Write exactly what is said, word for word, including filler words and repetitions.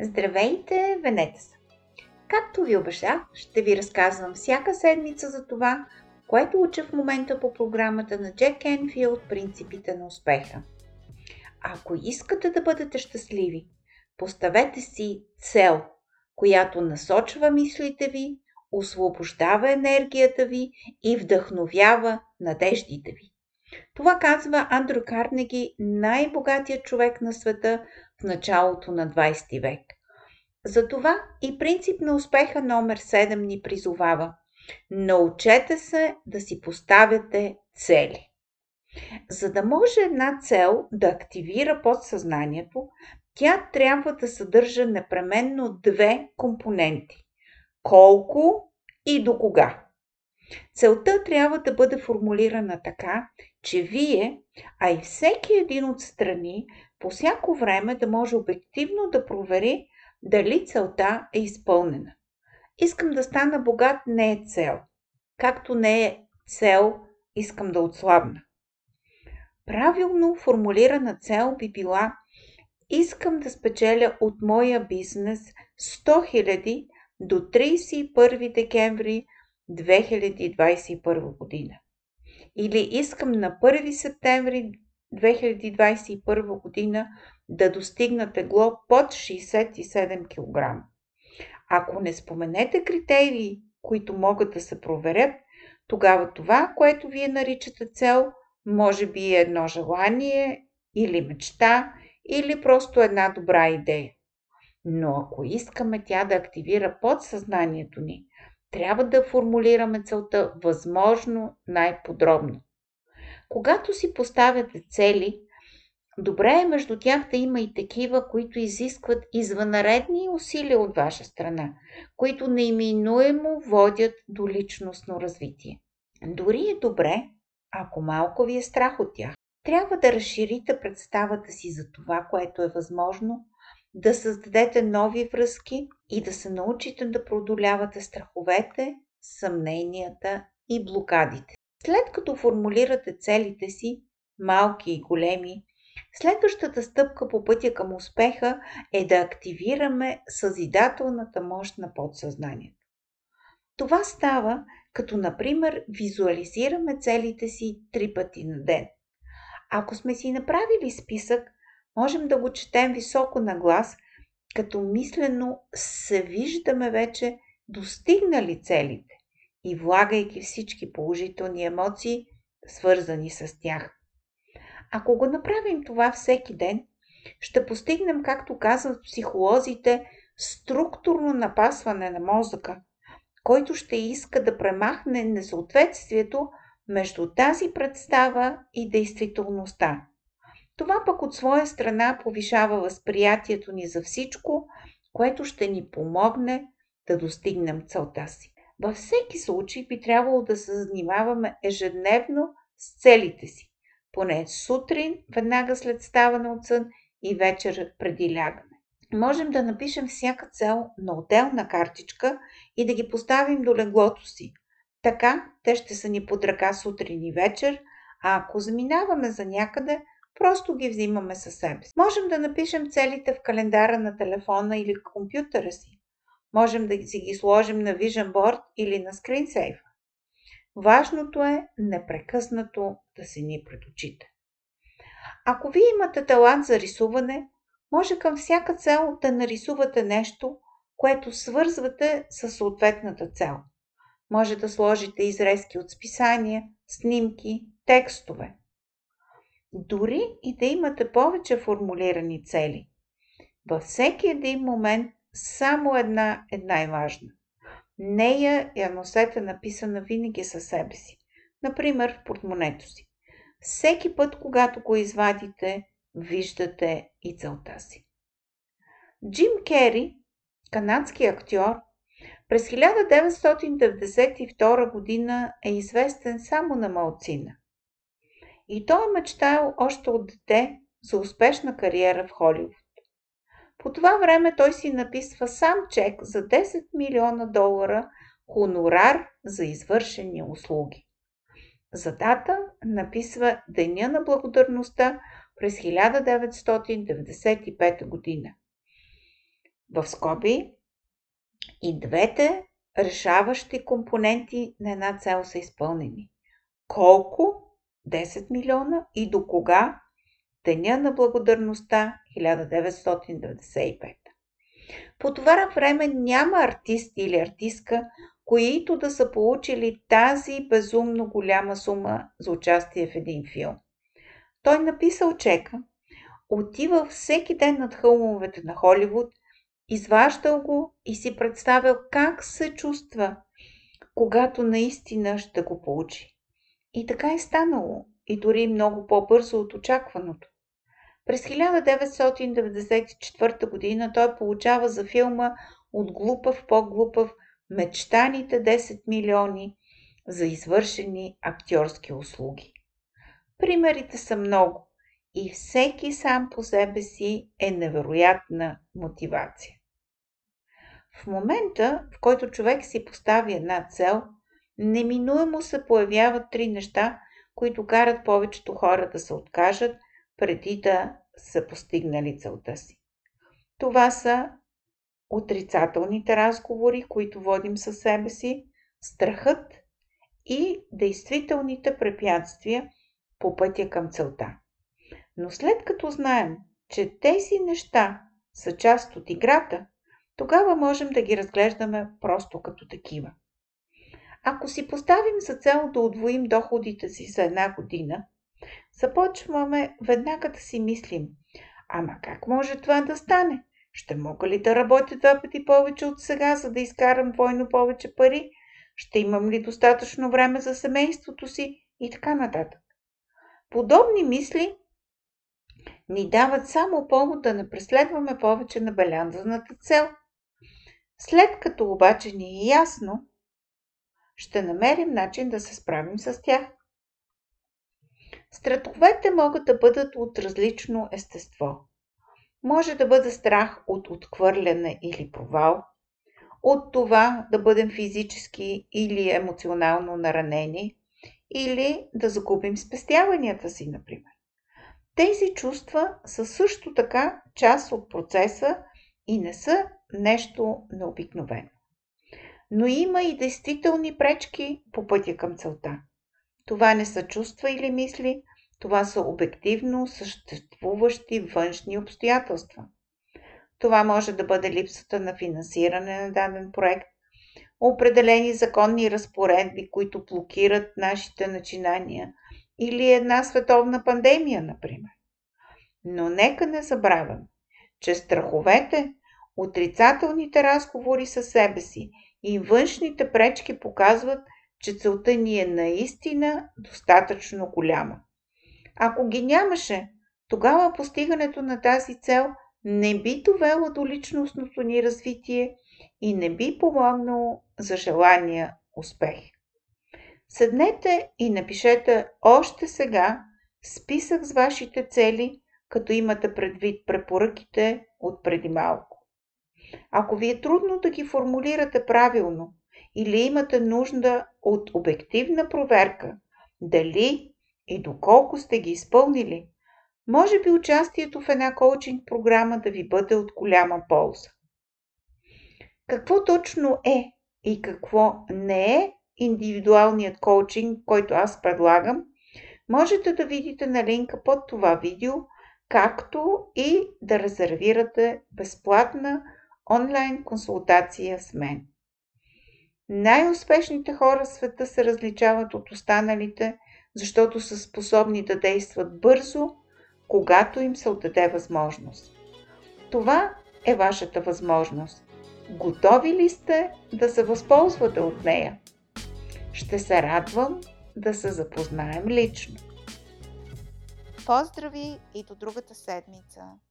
Здравейте, Венета съм! Както ви обещах, ще ви разказвам всяка седмица за това, което уча в момента по програмата на Джек Кенфийлд "Принципите на успеха". Ако искате да бъдете щастливи, поставете си цел, която насочва мислите ви, освобождава енергията ви и вдъхновява надеждите ви. Това казва Андрю Карнеги, най-богатият човек на света в началото на двайсети век. Затова и принцип на успеха номер седем ни призовава: научете се да си поставяте цели. За да може една цел да активира подсъзнанието, тя трябва да съдържа непременно две компоненти – колко и до кога. Целта трябва да бъде формулирана така, че вие, а и всеки един отстрани, по всяко време да може обективно да провери дали целта е изпълнена. Искам да стана богат не е цел, както не е цел искам да отслабна. Правилно формулирана цел би била: искам да спечеля от моя бизнес сто хиляди до трийсет и първи декември две хиляди двайсет и първа година. Или искам на първи септември две хиляди двайсет и първа година да достигна тегло под шейсет и седем килограма. Ако не споменете критерии, които могат да се проверят, тогава това, което вие наричате цел, може би е едно желание или мечта, или просто една добра идея. Но ако искаме тя да активира подсъзнанието ни, трябва да формулираме целта възможно най-подробно. Когато си поставяте цели, добре е между тях да има и такива, които изискват извънредни усилия от ваша страна, които неиминуемо водят до личностно развитие. Дори е добре, ако малко ви е страх от тях. Трябва да разширите представата си за това, което е възможно, да създадете нови връзки и да се научите да преодолявате страховете, съмненията и блокадите. След като формулирате целите си, малки и големи, следващата стъпка по пътя към успеха е да активираме съзидателната мощ на подсъзнанието. Това става, като например визуализираме целите си три пъти на ден. Ако сме си направили списък, можем да го четем високо на глас, като мислено се виждаме вече достигнали целите и влагайки всички положителни емоции, свързани с тях. Ако го направим това всеки ден, ще постигнем, както казват психолозите, структурно напасване на мозъка, който ще иска да премахне несъответствието между тази представа и действителността. Това пък от своя страна повишава възприятието ни за всичко, което ще ни помогне да достигнем целта си. Във всеки случай би трябвало да се занимаваме ежедневно с целите си, поне сутрин, веднага след ставане от сън и вечер преди лягане. Можем да напишем всяка цел на отделна картичка и да ги поставим до леглото си. Така те ще са ни под ръка сутрин и вечер, а ако заминаваме за някъде, просто ги взимаме със себе си. Можем да напишем целите в календара на телефона или компютъра си. Можем да си ги сложим на Vision Board или на скринсейфа. Важното е непрекъснато да се ни пред очите. Ако вие имате талант за рисуване, може към всяка цел да нарисувате нещо, което свързвате със съответната цел. Може да сложите изрезки от списания, снимки, текстове. Дори и да имате повече формулирани цели, във всеки един момент само една е най-важна. Нея я носете написана винаги със себе си, например в портмонето си. Всеки път, когато го извадите, виждате и целта си. Джим Керри, канадски актьор, през хиляда деветстотин деветдесет и втора година е известен само на малцина. И той е мечтал още от дете за успешна кариера в Холивуд. По това време той си написва сам чек за десет милиона долара хонорар за извършени услуги. За дата написва Деня на благодарността през хиляда деветстотин деветдесет и пета година. в скоби, и двете решаващи компоненти на една цел са изпълнени. Колко? десет милиона и до кога? Деня на благодарността хиляда деветстотин деветдесет и пета. По това време няма артист или артистка, които да са получили тази безумно голяма сума за участие в един филм. Той написал чека, отивал всеки ден над хълмовете на Холивуд, изваждал го и си представял как се чувства, когато наистина ще го получи. И така е станало, и дори много по-бързо от очакваното. През хиляда деветстотин деветдесет и четвърта година той получава за филма "От глупав по-глупав" мечтаните десет милиони за извършени актьорски услуги. Примерите са много и всеки сам по себе си е невероятна мотивация. В момента, в който човек си постави една цел, неминуемо се появяват три неща, които карат повечето хора да се откажат преди да са постигнали целта си. Това са отрицателните разговори, които водим със себе си, страхът и действителните препятствия по пътя към целта. Но след като знаем, че тези неща са част от играта, тогава можем да ги разглеждаме просто като такива. Ако си поставим за цел да удвоим доходите си за една година, започваме веднага да си мислим: ама как може това да стане? Ще мога ли да работя два пъти повече от сега, за да изкарам двойно повече пари? Ще имам ли достатъчно време за семейството си? И така нататък. Подобни мисли ни дават само повод да не преследваме повече набелязаната цел. След като обаче ни е ясно, ще намерим начин да се справим с тях. Страховете могат да бъдат от различно естество. Може да бъде страх от отхвърляне или провал, от това да бъдем физически или емоционално наранени, или да загубим спестяванията си, например. Тези чувства са също така част от процеса и не са нещо необикновено. Но има и действителни пречки по пътя към целта. Това не са чувства или мисли, това са обективно съществуващи външни обстоятелства. Това може да бъде липсата на финансиране на даден проект, определени законни разпоредби, които блокират нашите начинания, или една световна пандемия, например. Но нека не забравяме, че страховете, отрицателните разговори със себе си и външните пречки показват, че целта ни е наистина достатъчно голяма. Ако ги нямаше, тогава постигането на тази цел не би довело до личностното ни развитие и не би помогнало за желания успех. Седнете и напишете още сега списък с вашите цели, като имате предвид препоръките от преди малко. Ако ви е трудно да ги формулирате правилно или имате нужда от обективна проверка дали и доколко сте ги изпълнили, може би участието в една коучинг програма да ви бъде от голяма полза. Какво точно е и какво не е индивидуалният коучинг, който аз предлагам, можете да видите на линка под това видео, както и да резервирате безплатна онлайн консултация с мен. Най-успешните хора в света се различават от останалите, защото са способни да действат бързо, когато им се отдаде възможност. Това е вашата възможност. Готови ли сте да се възползвате от нея? Ще се радвам да се запознаем лично. Поздрави и до другата седмица!